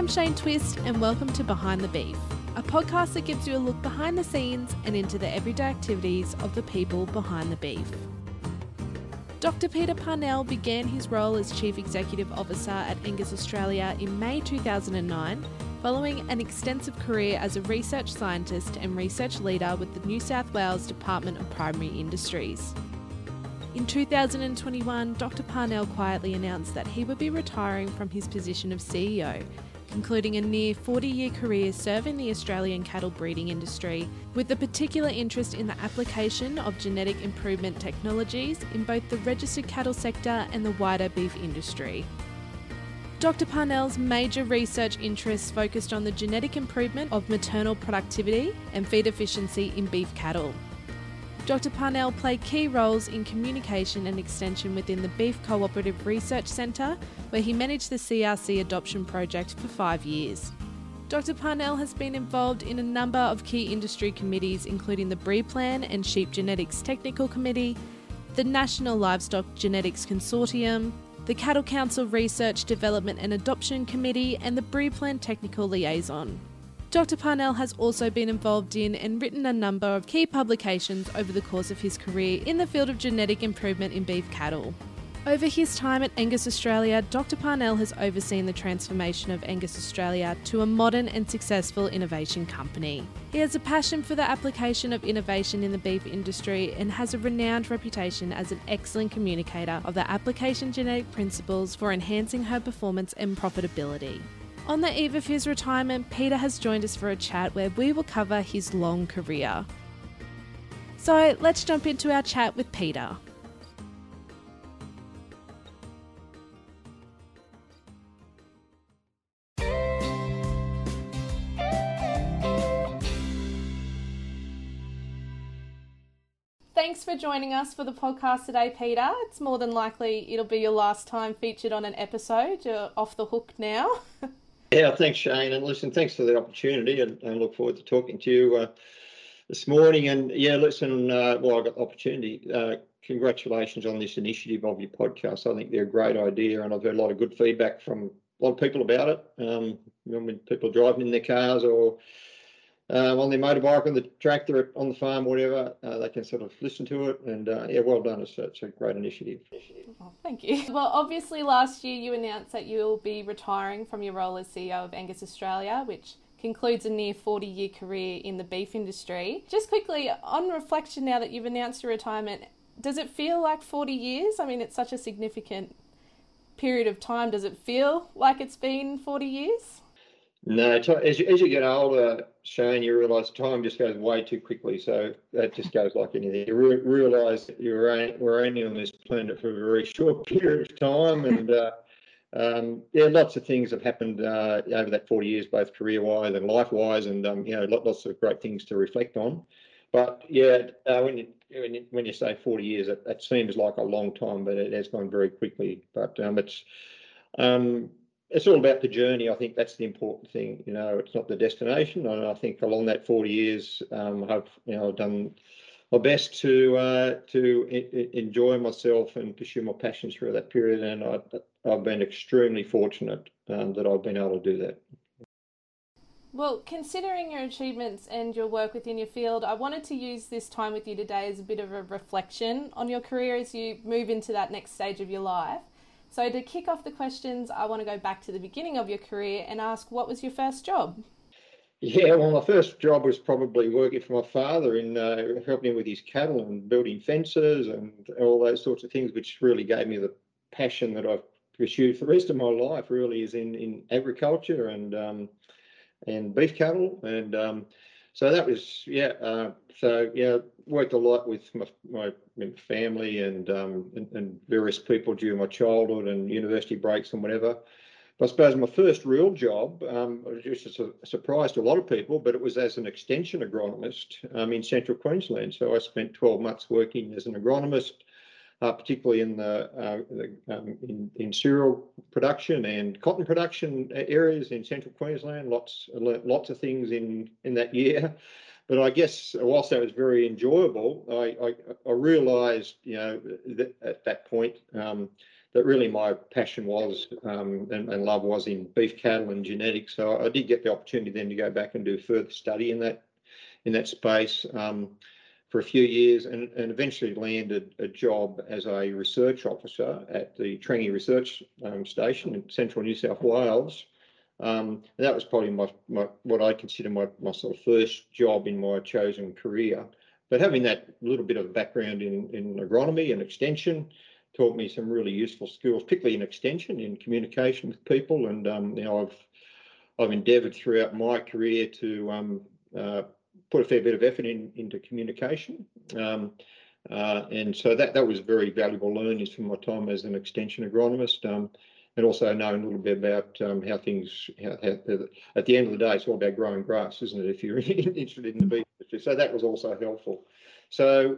I'm Shane Twist and welcome to Behind the Beef, a podcast that gives you a look behind the scenes and into the everyday activities of the people behind the beef. Dr. Peter Parnell began his role as Chief Executive Officer at Angus Australia in May 2009, following an extensive career as a research scientist and research leader with the New South Wales Department of Primary Industries. In 2021, Dr. Parnell quietly announced that he would be retiring from his position of CEO, concluding a near 40-year career serving the Australian cattle breeding industry, with a particular interest in the application of genetic improvement technologies in both the registered cattle sector and the wider beef industry. Dr. Parnell's major research interests focused on the genetic improvement of maternal productivity and feed efficiency in beef cattle. Dr. Parnell played key roles in communication and extension within the Beef Cooperative Research Centre, where he managed the CRC adoption project for 5 years. Dr. Parnell has been involved in a number of key industry committees, including the Breedplan and Sheep Genetics Technical Committee, the National Livestock Genetics Consortium, the Cattle Council Research, Development and Adoption Committee, and the Breedplan Technical Liaison. Dr. Parnell has also been involved in and written a number of key publications over the course of his career in the field of genetic improvement in beef cattle. Over his time at Angus Australia, Dr. Parnell has overseen the transformation of Angus Australia to a modern and successful innovation company. He has a passion for the application of innovation in the beef industry and has a renowned reputation as an excellent communicator of the application genetic principles for enhancing herd performance and profitability. On the eve of his retirement, Peter has joined us for a chat where we will cover his long career. So let's jump into our chat with Peter. Thanks for joining us for the podcast today, Peter. It's more than likely it'll be your last time featured on an episode. You're off the hook now. Yeah, thanks, Shane. And listen, thanks for the opportunity, and I look forward to talking to you this morning. And yeah, listen, well, I got the opportunity. Congratulations on this initiative of your podcast. I think they're a great idea, and I've heard a lot of good feedback from a lot of people about it. When people driving in their cars or on their motorbike, on the tractor, on the farm, whatever, they can sort of listen to it. And yeah, well done. It's a great initiative. Oh, thank you. Well, obviously last year you announced that you'll be retiring from your role as CEO of Angus Australia, which concludes a near 40-year career in the beef industry. Just quickly, on reflection now that you've announced your retirement, does it feel like 40 years? I mean, it's such a significant period of time. Does it feel like it's been 40 years? No, as you get older, Shane, you realise time just goes way too quickly. So that just goes like anything. You realise that we're only on this planet for a very short period of time. And yeah, lots of things have happened over that 40 years, both career-wise and life-wise, and you know, lots of great things to reflect on. But yeah, when you say 40 years, it seems like a long time, but it has gone very quickly. But it's all about the journey. I think that's the important thing. You know, it's not the destination. And I think along that 40 years, I've done my best to enjoy myself and pursue my passions through that period. And I've been extremely fortunate that I've been able to do that. Well, considering your achievements and your work within your field, I wanted to use this time with you today as a bit of a reflection on your career as you move into that next stage of your life. So to kick off the questions, I want to go back to the beginning of your career and ask, what was your first job? Yeah, well, my first job was probably working for my father in helping him with his cattle and building fences and all those sorts of things, which really gave me the passion that I've pursued for the rest of my life, really, is in agriculture and beef cattle. And so that was, yeah, worked a lot with my family and various people during my childhood and university breaks and whatever. But I suppose my first real job, was just a surprise to a lot of people, but it was as an extension agronomist in central Queensland. So I spent 12 months working as an agronomist, particularly in the cereal production and cotton production areas in central Queensland. I learnt lots of things in that year. But I guess whilst that was very enjoyable, I realised, that at that point that really my passion was and love was in beef cattle and genetics. So I did get the opportunity then to go back and do further study in that space for a few years, and eventually landed a job as a research officer at the Trangie Research Station in central New South Wales. And that was probably what I consider my sort of first job in my chosen career. But having that little bit of background in agronomy and extension taught me some really useful skills, particularly in extension, in communication with people. And now I've endeavoured throughout my career to put a fair bit of effort into communication. And so that was very valuable learnings from my time as an extension agronomist, and also knowing a little bit about how at the end of the day, it's all about growing grass, isn't it, if you're interested in the beef industry. So that was also helpful. So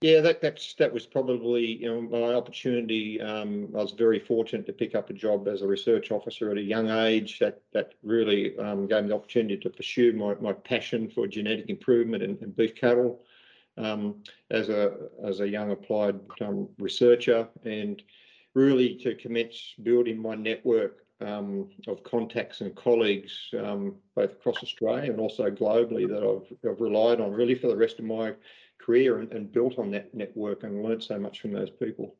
yeah, that was probably, you know, my opportunity. I was very fortunate to pick up a job as a research officer at a young age. That really gave me the opportunity to pursue my passion for genetic improvement and beef cattle as a young applied researcher, and really to commence building my network of contacts and colleagues both across Australia and also globally that I've relied on really for the rest of my career, and built on that network and learned so much from those people.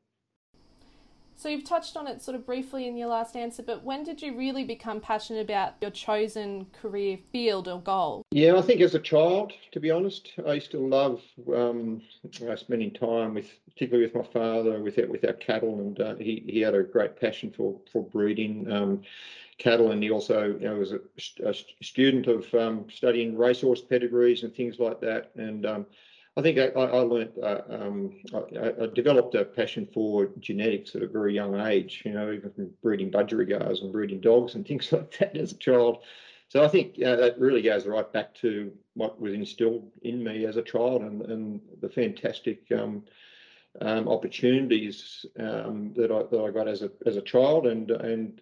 So you've touched on it sort of briefly in your last answer, but when did you really become passionate about your chosen career field or goal? Yeah, I think as a child, to be honest, I used to love spending time particularly with my father, with our cattle, and he had a great passion for breeding cattle, and he also, you know, was a student of studying racehorse pedigrees and things like that, and I think I learned. I developed a passion for genetics at a very young age. You know, even from breeding budgerigars and breeding dogs and things like that as a child. So I think that really goes right back to what was instilled in me as a child, and the fantastic opportunities that I got as a child, and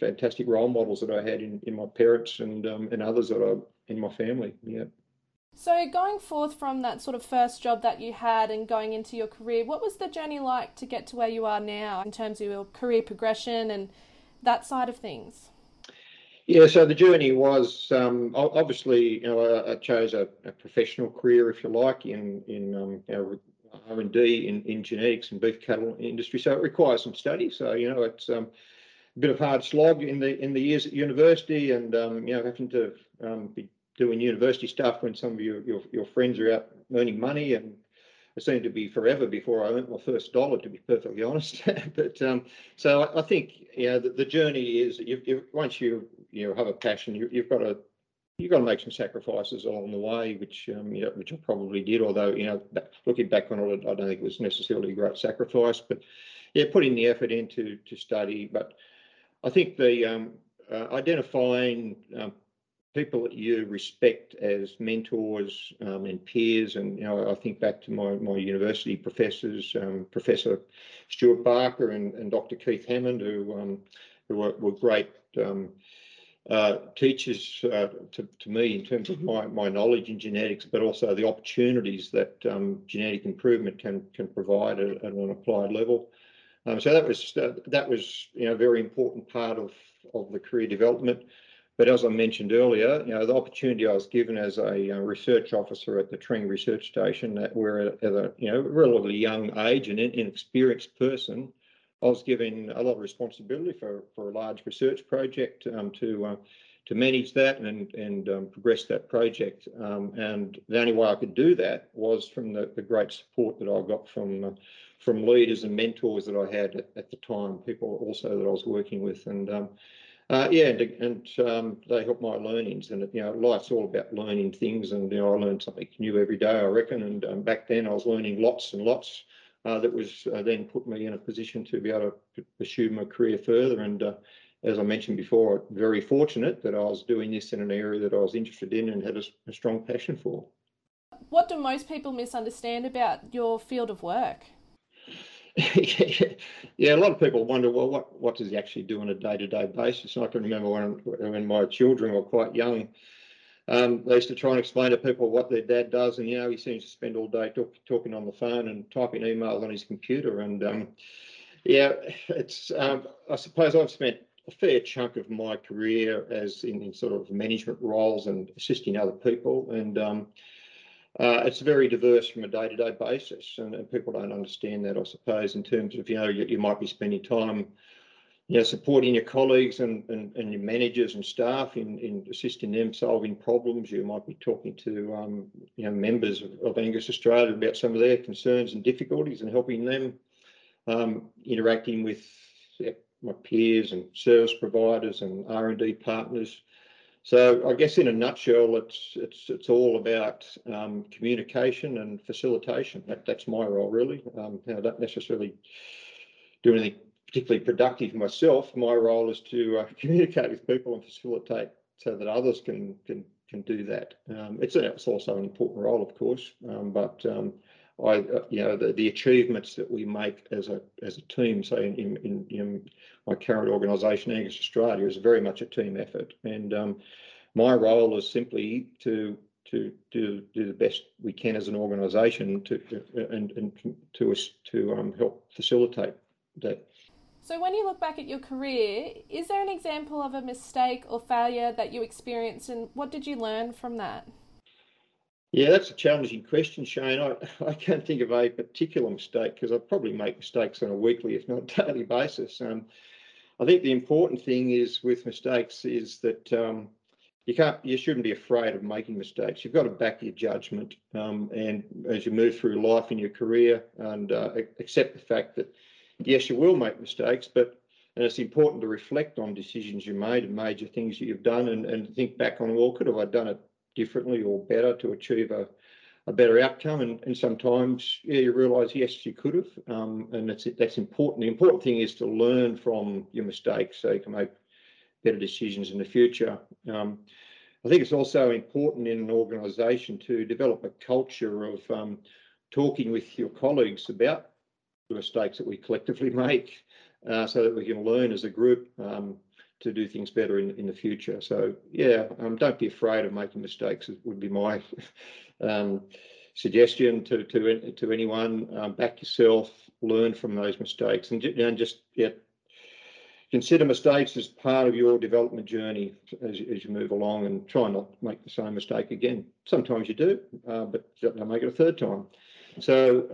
fantastic role models that I had in my parents and others in my family. Yeah. So going forth from that sort of first job that you had and going into your career, what was the journey like to get to where you are now in terms of your career progression and that side of things? Yeah, so the journey was obviously, you know, I chose a professional career, if you like, in our R&D in genetics and beef cattle industry. So it requires some study. So, you know, it's a bit of hard slog in the years at university, and you know, having to be doing university stuff when some of your friends are out earning money, and it seemed to be forever before I earned my first dollar, to be perfectly honest. But so I think, you know, the journey is once you have a passion, you've got to make some sacrifices along the way, which I probably did. Although, you know, looking back on it, I don't think it was necessarily a great sacrifice. But yeah, putting the effort into study. But I think the identifying people that you respect as mentors and peers, and, you know, I think back to my university professors, Professor Stuart Barker and Dr. Keith Hammond, who were great teachers to me in terms of my knowledge in genetics, but also the opportunities that genetic improvement can provide at an applied level. So that was, you know, a very important part of the career development. But as I mentioned earlier, you know, the opportunity I was given as a research officer at the Trangie Research Station, that where at a, you know, relatively young age and inexperienced person, I was given a lot of responsibility for a large research project to manage that and progress that project. And the only way I could do that was from the great support that I got from leaders and mentors that I had at the time, people also that I was working with, and. They help my learnings, and, you know, life's all about learning things, and, you know, I learn something new every day, I reckon, and back then I was learning lots and lots. That was then put me in a position to be able to pursue my career further, and as I mentioned before, very fortunate that I was doing this in an area that I was interested in and had a strong passion for. What do most people misunderstand about your field of work? Yeah, a lot of people wonder, well, what does he actually do on a day-to-day basis? And I can remember when my children were quite young, they used to try and explain to people what their dad does, and, you know, he seems to spend all day talking on the phone and typing emails on his computer, and Yeah, it's. I suppose I've spent a fair chunk of my career as in sort of management roles and assisting other people, and it's very diverse from a day-to-day basis, and people don't understand that, I suppose, in terms of, you know, you might be spending time, you know, supporting your colleagues and your managers and staff in assisting them solving problems. You might be talking to you know, members of Angus Australia about some of their concerns and difficulties and helping them, interacting with my peers and service providers and R&D partners. So I guess in a nutshell, it's all about communication and facilitation. That's my role, really. I don't necessarily do anything particularly productive myself. My role is to communicate with people and facilitate so that others can do that. It's also an important role, of course, you know, the achievements that we make as a team, say in my current organisation, Angus Australia, is very much a team effort, and my role is simply to do the best we can as an organisation to help facilitate that. So when you look back at your career, is there an example of a mistake or failure that you experienced, and what did you learn from that? Yeah, that's a challenging question, Shane. I can't think of a particular mistake because I probably make mistakes on a weekly, if not daily basis. I think the important thing is with mistakes is that you shouldn't be afraid of making mistakes. You've got to back your judgment, and as you move through life in your career, and accept the fact that yes, you will make mistakes, and it's important to reflect on decisions you made and major things that you've done, and think back on, well, could have I done it differently or better to achieve a better outcome? And sometimes, yeah, you realise, yes, you could have. And that's important. The important thing is to learn from your mistakes so you can make better decisions in the future. I think it's also important in an organisation to develop a culture of talking with your colleagues about the mistakes that we collectively make, so that we can learn as a group to do things better in the future. So yeah, don't be afraid of making mistakes. It would be my suggestion to anyone. Back yourself, learn from those mistakes, and just, yeah, consider mistakes as part of your development journey as you move along, and try not to make the same mistake again. Sometimes you do, but don't make it a third time. So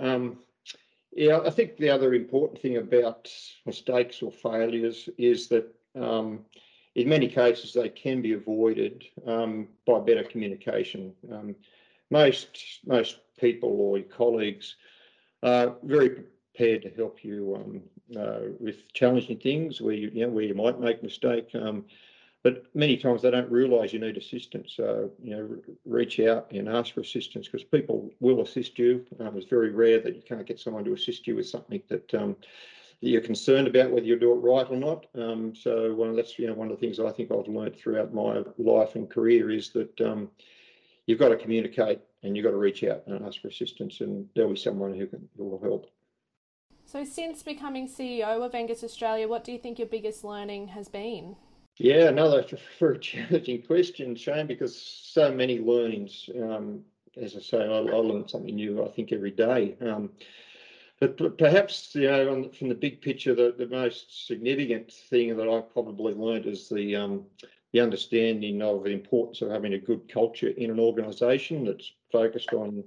yeah, I think the other important thing about mistakes or failures is that in many cases, they can be avoided by better communication. Most people or your colleagues are very prepared to help you with challenging things where you might make a mistake, but many times they don't realise you need assistance. So, you know, reach out and ask for assistance, because people will assist you. It's very rare that you can't get someone to assist you with something that you're concerned about, whether you do it right or not. So one of the things I think I've learned throughout my life and career is that you've got to communicate, and you've got to reach out and ask for assistance, and there'll be someone who will help. So since becoming CEO of Angus Australia, what do you think your biggest learning has been? Yeah, another very challenging question, Shane, because so many learnings. As I say, I learn something new, I think, every day. But perhaps, you know, from the big picture, the most significant thing that I've probably learned is the understanding of the importance of having a good culture in an organisation that's focused on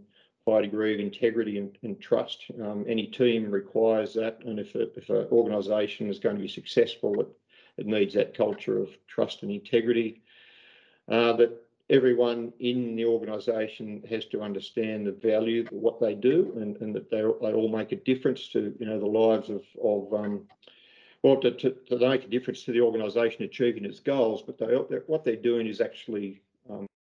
a high degree of integrity and trust. Any team requires that, and if an organisation is going to be successful, it needs that culture of trust and integrity. That everyone in the organisation has to understand the value of what they do, and that they all make a difference to, you know, the lives to make a difference to the organisation achieving its goals. But what they're doing is actually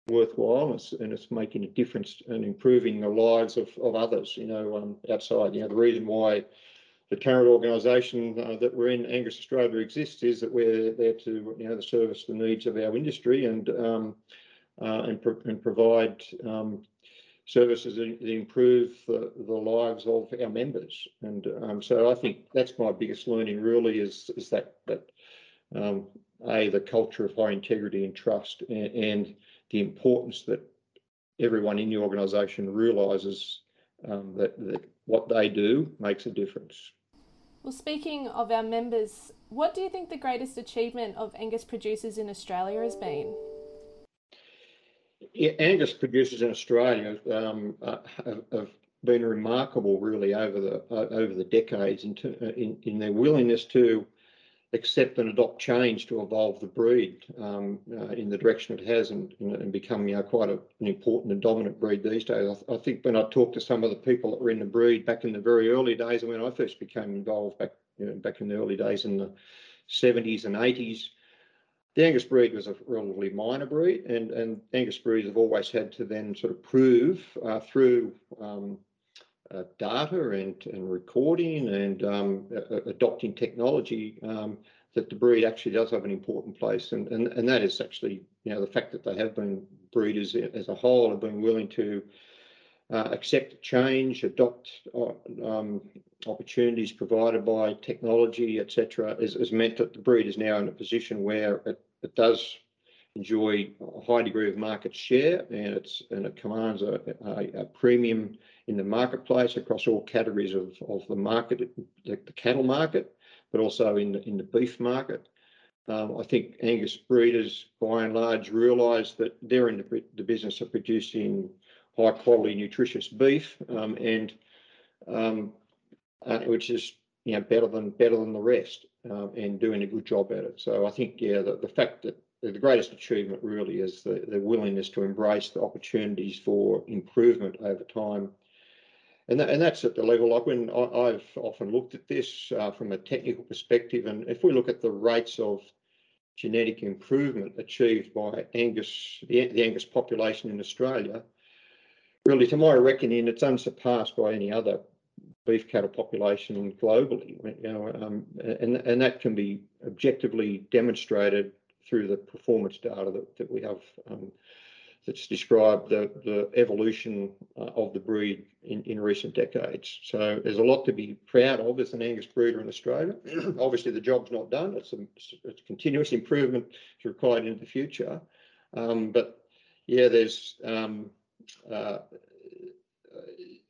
worthwhile, and it's making a difference and improving the lives of others, you know, outside. You know, the reason why the current organisation that we're in, Angus Australia, exists is that we're there to, you know, service the needs of our industry, and provide services that improve the lives of our members. And so I think that's my biggest learning, really, is that the culture of high integrity and trust, and the importance that everyone in the organisation realises that what they do makes a difference. Well, speaking of our members, what do you think the greatest achievement of Angus producers in Australia has been? Yeah, Angus producers in Australia have been remarkable, really, over the decades in their willingness to accept and adopt change to evolve the breed in the direction it has and become, you know, quite an important and dominant breed these days. I think when I talk to some of the people that were in the breed back in the very early days, and when I first became involved back in the early days in the 70s and 80s, the Angus breed was a relatively minor breed, and Angus breeds have always had to then sort of prove through data and recording and adopting technology that the breed actually does have an important place, and that is actually, you know, the fact that they have been, breeders as a whole have been willing to accept change, adopt opportunities provided by technology, etc., has meant that the breed is now in a position where it does enjoy a high degree of market share, and it commands a premium in the marketplace across all categories of the market, the cattle market, but also in the beef market. I think Angus breeders, by and large, realise that they're in the business of producing high quality, nutritious beef, which is, you know, better than the rest, and doing a good job at it. So I think, yeah, the fact that the greatest achievement really is the willingness to embrace the opportunities for improvement over time. And that's at the level, like when I've often looked at this from a technical perspective, and if we look at the rates of genetic improvement achieved by Angus, the Angus population in Australia, really, to my reckoning, it's unsurpassed by any other beef cattle population globally, you know, and that can be objectively demonstrated through the performance data that we have that's described the evolution of the breed in recent decades. So there's a lot to be proud of as an Angus breeder in Australia. Obviously, the job's not done. It's continuous improvement is required into the future. But yeah, there's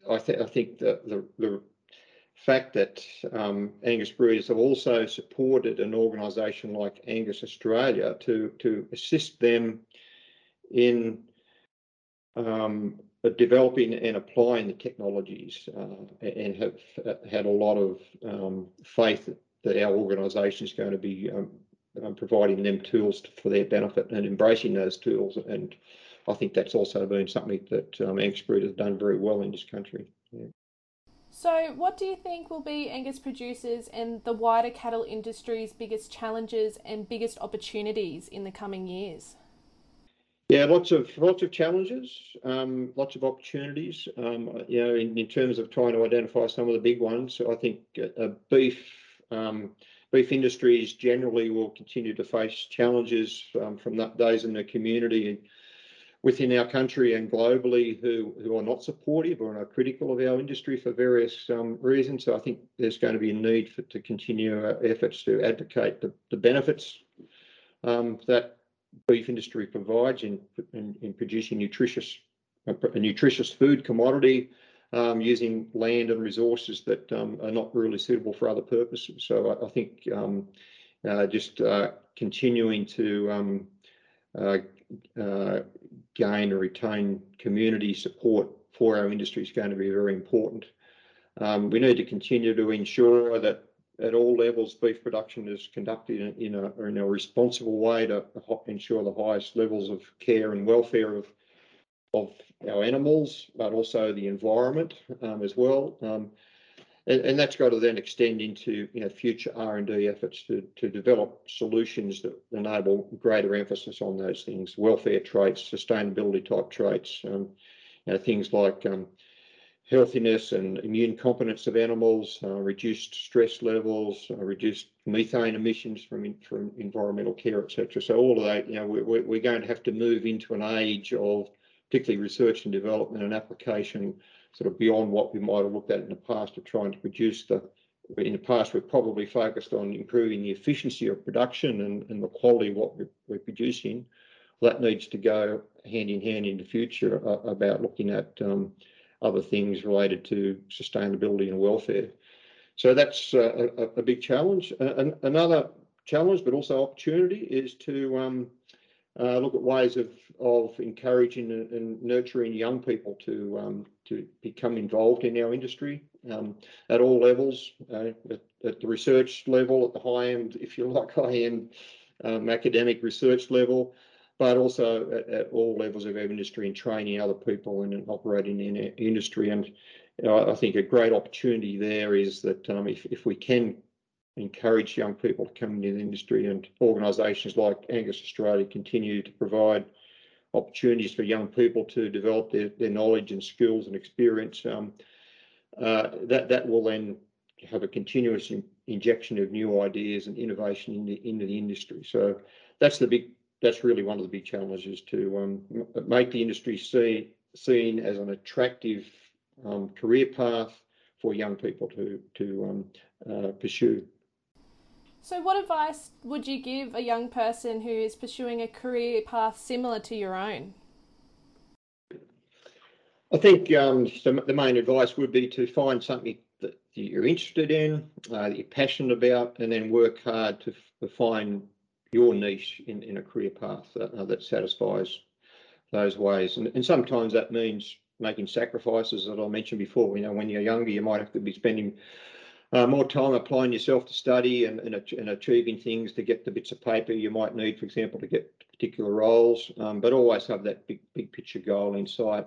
I think the fact that Angus breeders have also supported an organisation like Angus Australia to assist them in developing and applying the technologies, and have had a lot of faith that our organisation is going to be providing them tools for their benefit and embracing those tools. And I think that's also been something that Angus breeders have done very well in this country. Yeah. So what do you think will be Angus producers and the wider cattle industry's biggest challenges and biggest opportunities in the coming years? Yeah, lots of challenges, lots of opportunities. You know, in terms of trying to identify some of the big ones, so I think beef industries generally will continue to face challenges from those in the community within our country and globally who are not supportive or are critical of our industry for various reasons. So I think there's going to be a need to continue our efforts to advocate the benefits that beef industry provides in producing a nutritious food commodity using land and resources that are not really suitable for other purposes. So I think continuing to gain or retain community support for our industry is going to be very important. We need to continue to ensure that at all levels beef production is conducted in a responsible way to ensure the highest levels of care and welfare of our animals, but also the environment as well. And that's got to then extend into, you know, future R&D efforts to develop solutions that enable greater emphasis on those things: welfare traits, sustainability type traits, you know, things like healthiness and immune competence of animals, reduced stress levels, reduced methane emissions from environmental care, etc. So all of that, you know, we're going to have to move into an age of particularly research and development and application, sort of beyond what we might have looked at in the past of trying to produce in the past we've probably focused on improving the efficiency of production and the quality of what we're producing. Well, that needs to go hand in hand in the future about looking at other things related to sustainability and welfare. So that's a big challenge. And another challenge, but also opportunity, is to look at ways of encouraging and nurturing young people to become involved in our industry at all levels, at the research level, at the high end, if you like, high end academic research level, but also at all levels of our industry, and training other people and operating in our industry. And I think a great opportunity there is that if we can encourage young people to come into the industry, and organisations like Angus Australia continue to provide opportunities for young people to develop their knowledge and skills and experience, that will then have a continuous injection of new ideas and innovation into the industry. So that's really one of the big challenges, to make the industry seen as an attractive career path for young people to pursue. So what advice would you give a young person who is pursuing a career path similar to your own? I think the main advice would be to find something that you're interested in, that you're passionate about, and then work hard to find your niche in a career path that satisfies those ways. And sometimes that means making sacrifices that I mentioned before. You know, when you're younger, you might have to be spending more time applying yourself to study and achieving things to get the bits of paper you might need, for example, to get particular roles, but always have that big picture goal in sight.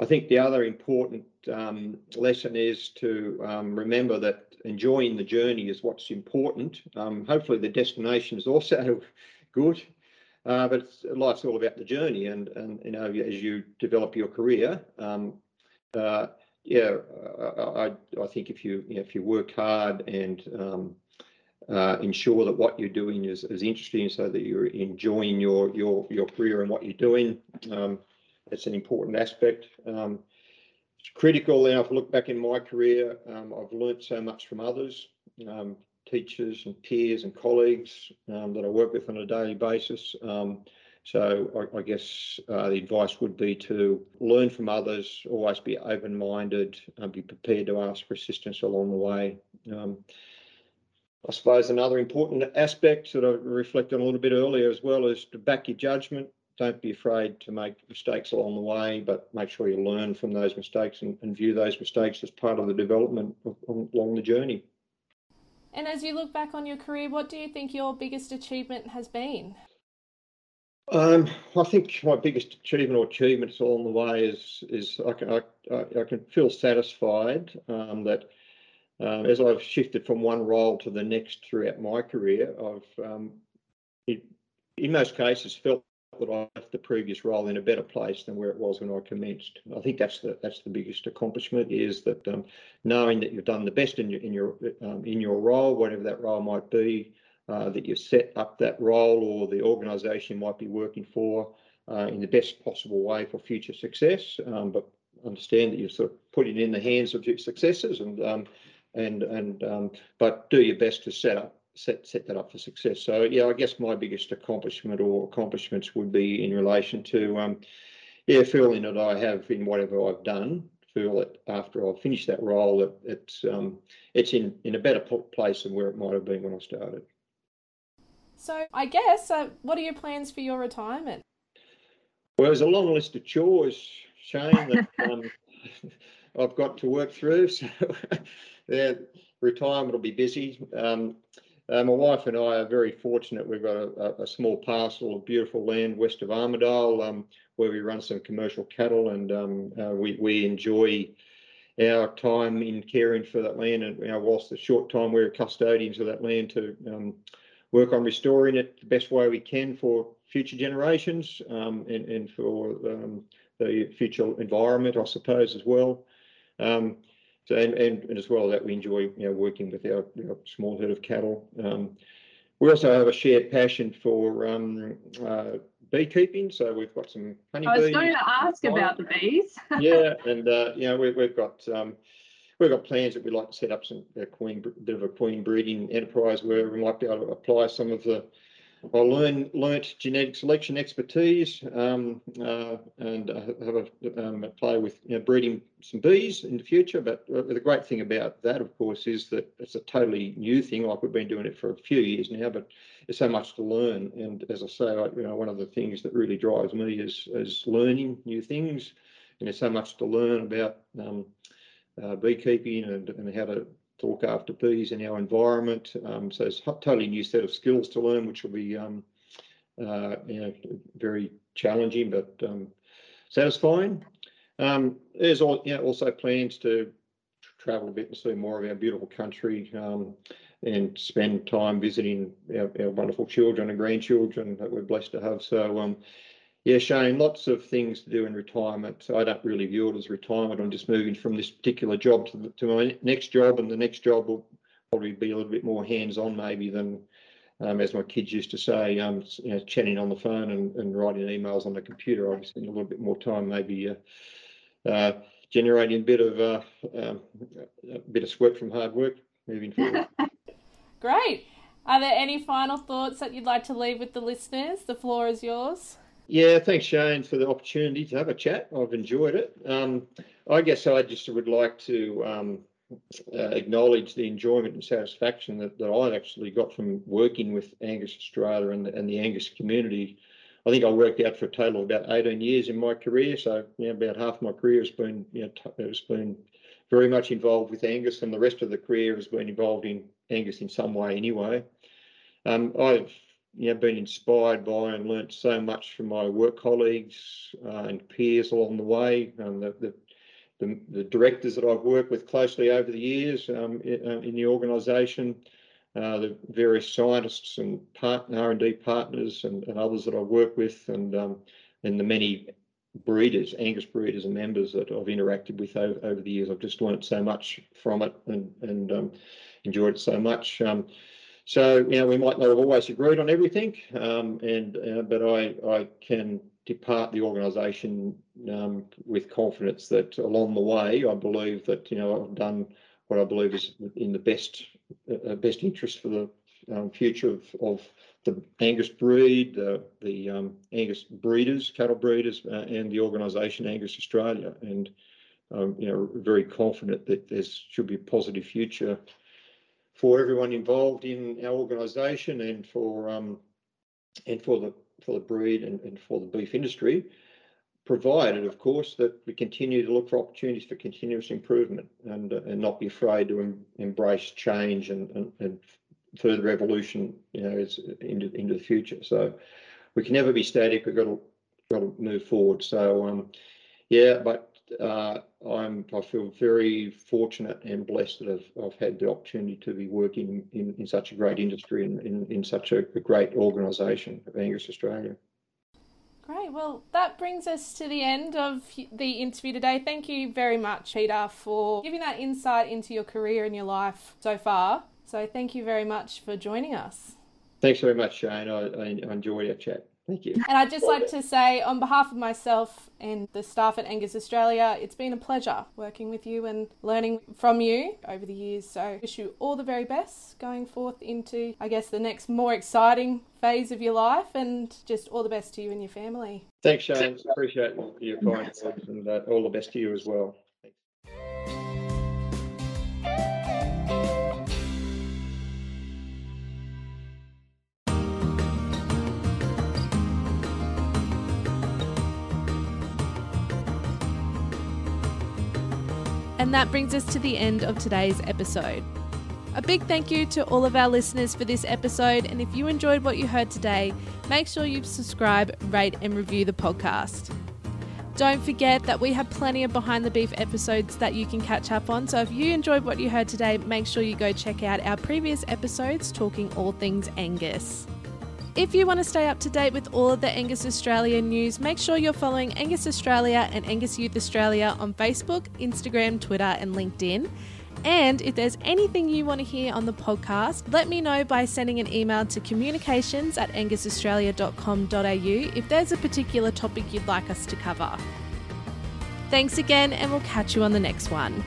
I think the other important lesson is to remember that enjoying the journey is what's important. Hopefully the destination is also good. But life's all about the journey, and you know, as you develop your career, I think if you work hard and ensure that what you're doing is interesting, so that you're enjoying your career and what you're doing, that's an important aspect. It's critical. And if I look back in my career, I've learned so much from others. Teachers and peers and colleagues that I work with on a daily basis. So I guess the advice would be to learn from others, always be open-minded, be prepared to ask for assistance along the way. I suppose another important aspect that I reflected on a little bit earlier as well is to back your judgment. Don't be afraid to make mistakes along the way, but make sure you learn from those mistakes and view those mistakes as part of the development along the journey. And as you look back on your career, what do you think your biggest achievement has been? I think my biggest achievement or achievements along the way is I can feel satisfied that as I've shifted from one role to the next throughout my career, I've in most cases felt that I left the previous role in a better place than where it was when I commenced. I think that's the biggest accomplishment, is that knowing that you've done the best in your role, whatever that role might be, that you've set up that role or the organisation might be working for in the best possible way for future success. But understand that you've sort of put it in the hands of your successors, but do your best to set that up for success. So yeah, I guess my biggest accomplishment or accomplishments would be in relation to feeling that I have, in whatever I've done, feel that after I've finished that role that it's in a better place than where it might have been when I started. So I guess what are your plans for your retirement? Well, there's a long list of chores, Shane, that I've got to work through, so yeah, retirement will be busy. My wife and I are very fortunate. We've got a small parcel of beautiful land west of Armidale where we run some commercial cattle, and we enjoy our time in caring for that land. And whilst the short time we're custodians of that land, to work on restoring it the best way we can for future generations and for the future environment, I suppose, as well. So, and as well that we enjoy working with our small herd of cattle. We also have a shared passion for beekeeping, so we've got some honeybees. I was going to ask about the bees. Yeah, and we've got plans that we'd like to set up a bit of a queen breeding enterprise where we might be able to apply some of the I learnt genetic selection expertise and have a play with breeding some bees in the future. But the great thing about that, of course, is that it's a totally new thing. Like, we've been doing it for a few years now, but there's so much to learn. And as I say, one of the things that really drives me is learning new things. And there's so much to learn about beekeeping and how to look after bees in our environment. So it's a totally new set of skills to learn, which will be very challenging but satisfying. There's also plans to travel a bit and see more of our beautiful country and spend time visiting our wonderful children and grandchildren that we're blessed to have. So yeah, Shane, lots of things to do in retirement. So I don't really view it as retirement. I'm just moving from this particular job to my next job, and the next job will probably be a little bit more hands-on maybe than, as my kids used to say, chatting on the phone and writing emails on the computer. I'll spend a little bit more time maybe generating a bit of sweat from hard work moving forward. Great. Are there any final thoughts that you'd like to leave with the listeners? The floor is yours. Yeah, thanks, Shane, for the opportunity to have a chat. I've enjoyed it. I guess I just would like to acknowledge the enjoyment and satisfaction that I actually got from working with Angus Australia and the Angus community. I think I worked out for a total of about 18 years in my career, so about half my career has been very much involved with Angus, and the rest of the career has been involved in Angus in some way anyway. I've been inspired by and learnt so much from my work colleagues and peers along the way, the directors that I've worked with closely over the years in the organisation, the various scientists and R&D partners and others that I've worked with, and the many breeders, Angus breeders and members that I've interacted with over the years. I've just learnt so much from it and enjoyed it so much. So, we might not have always agreed on everything, but I can depart the organisation with confidence that along the way, I believe that, I've done what I believe is in the best interest for the future of the Angus breed, the Angus breeders, cattle breeders, and the organisation Angus Australia. And, very confident that there should be a positive future for everyone involved in our organisation and for the breed and for the beef industry, provided, of course, that we continue to look for opportunities for continuous improvement and not be afraid to embrace change and further evolution, into the future. So we can never be static. We've got to move forward. So I feel very fortunate and blessed that I've had the opportunity to be working in such a great industry and in such a great organisation of Angus Australia. Great. Well, that brings us to the end of the interview today. Thank you very much, Peter, for giving that insight into your career and your life so far. So thank you very much for joining us. Thanks very much, Shane. I enjoyed our chat. Thank you. And I'd just like to say, on behalf of myself and the staff at Angus Australia, it's been a pleasure working with you and learning from you over the years. So I wish you all the very best going forth into, I guess, the next more exciting phase of your life, and just all the best to you and your family. Thanks, Shane. Appreciate your kind words, and all the best to you as well. And that brings us to the end of today's episode. A big thank you to all of our listeners for this episode, and if you enjoyed what you heard today, make sure you subscribe, rate and review the podcast. Don't forget that we have plenty of Behind the Beef episodes that you can catch up on, so if you enjoyed what you heard today, make sure you go check out our previous episodes talking all things Angus. If you want to stay up to date with all of the Angus Australia news, make sure you're following Angus Australia and Angus Youth Australia on Facebook, Instagram, Twitter and LinkedIn. And if there's anything you want to hear on the podcast, let me know by sending an email to communications@angusaustralia.com.au if there's a particular topic you'd like us to cover. Thanks again, and we'll catch you on the next one.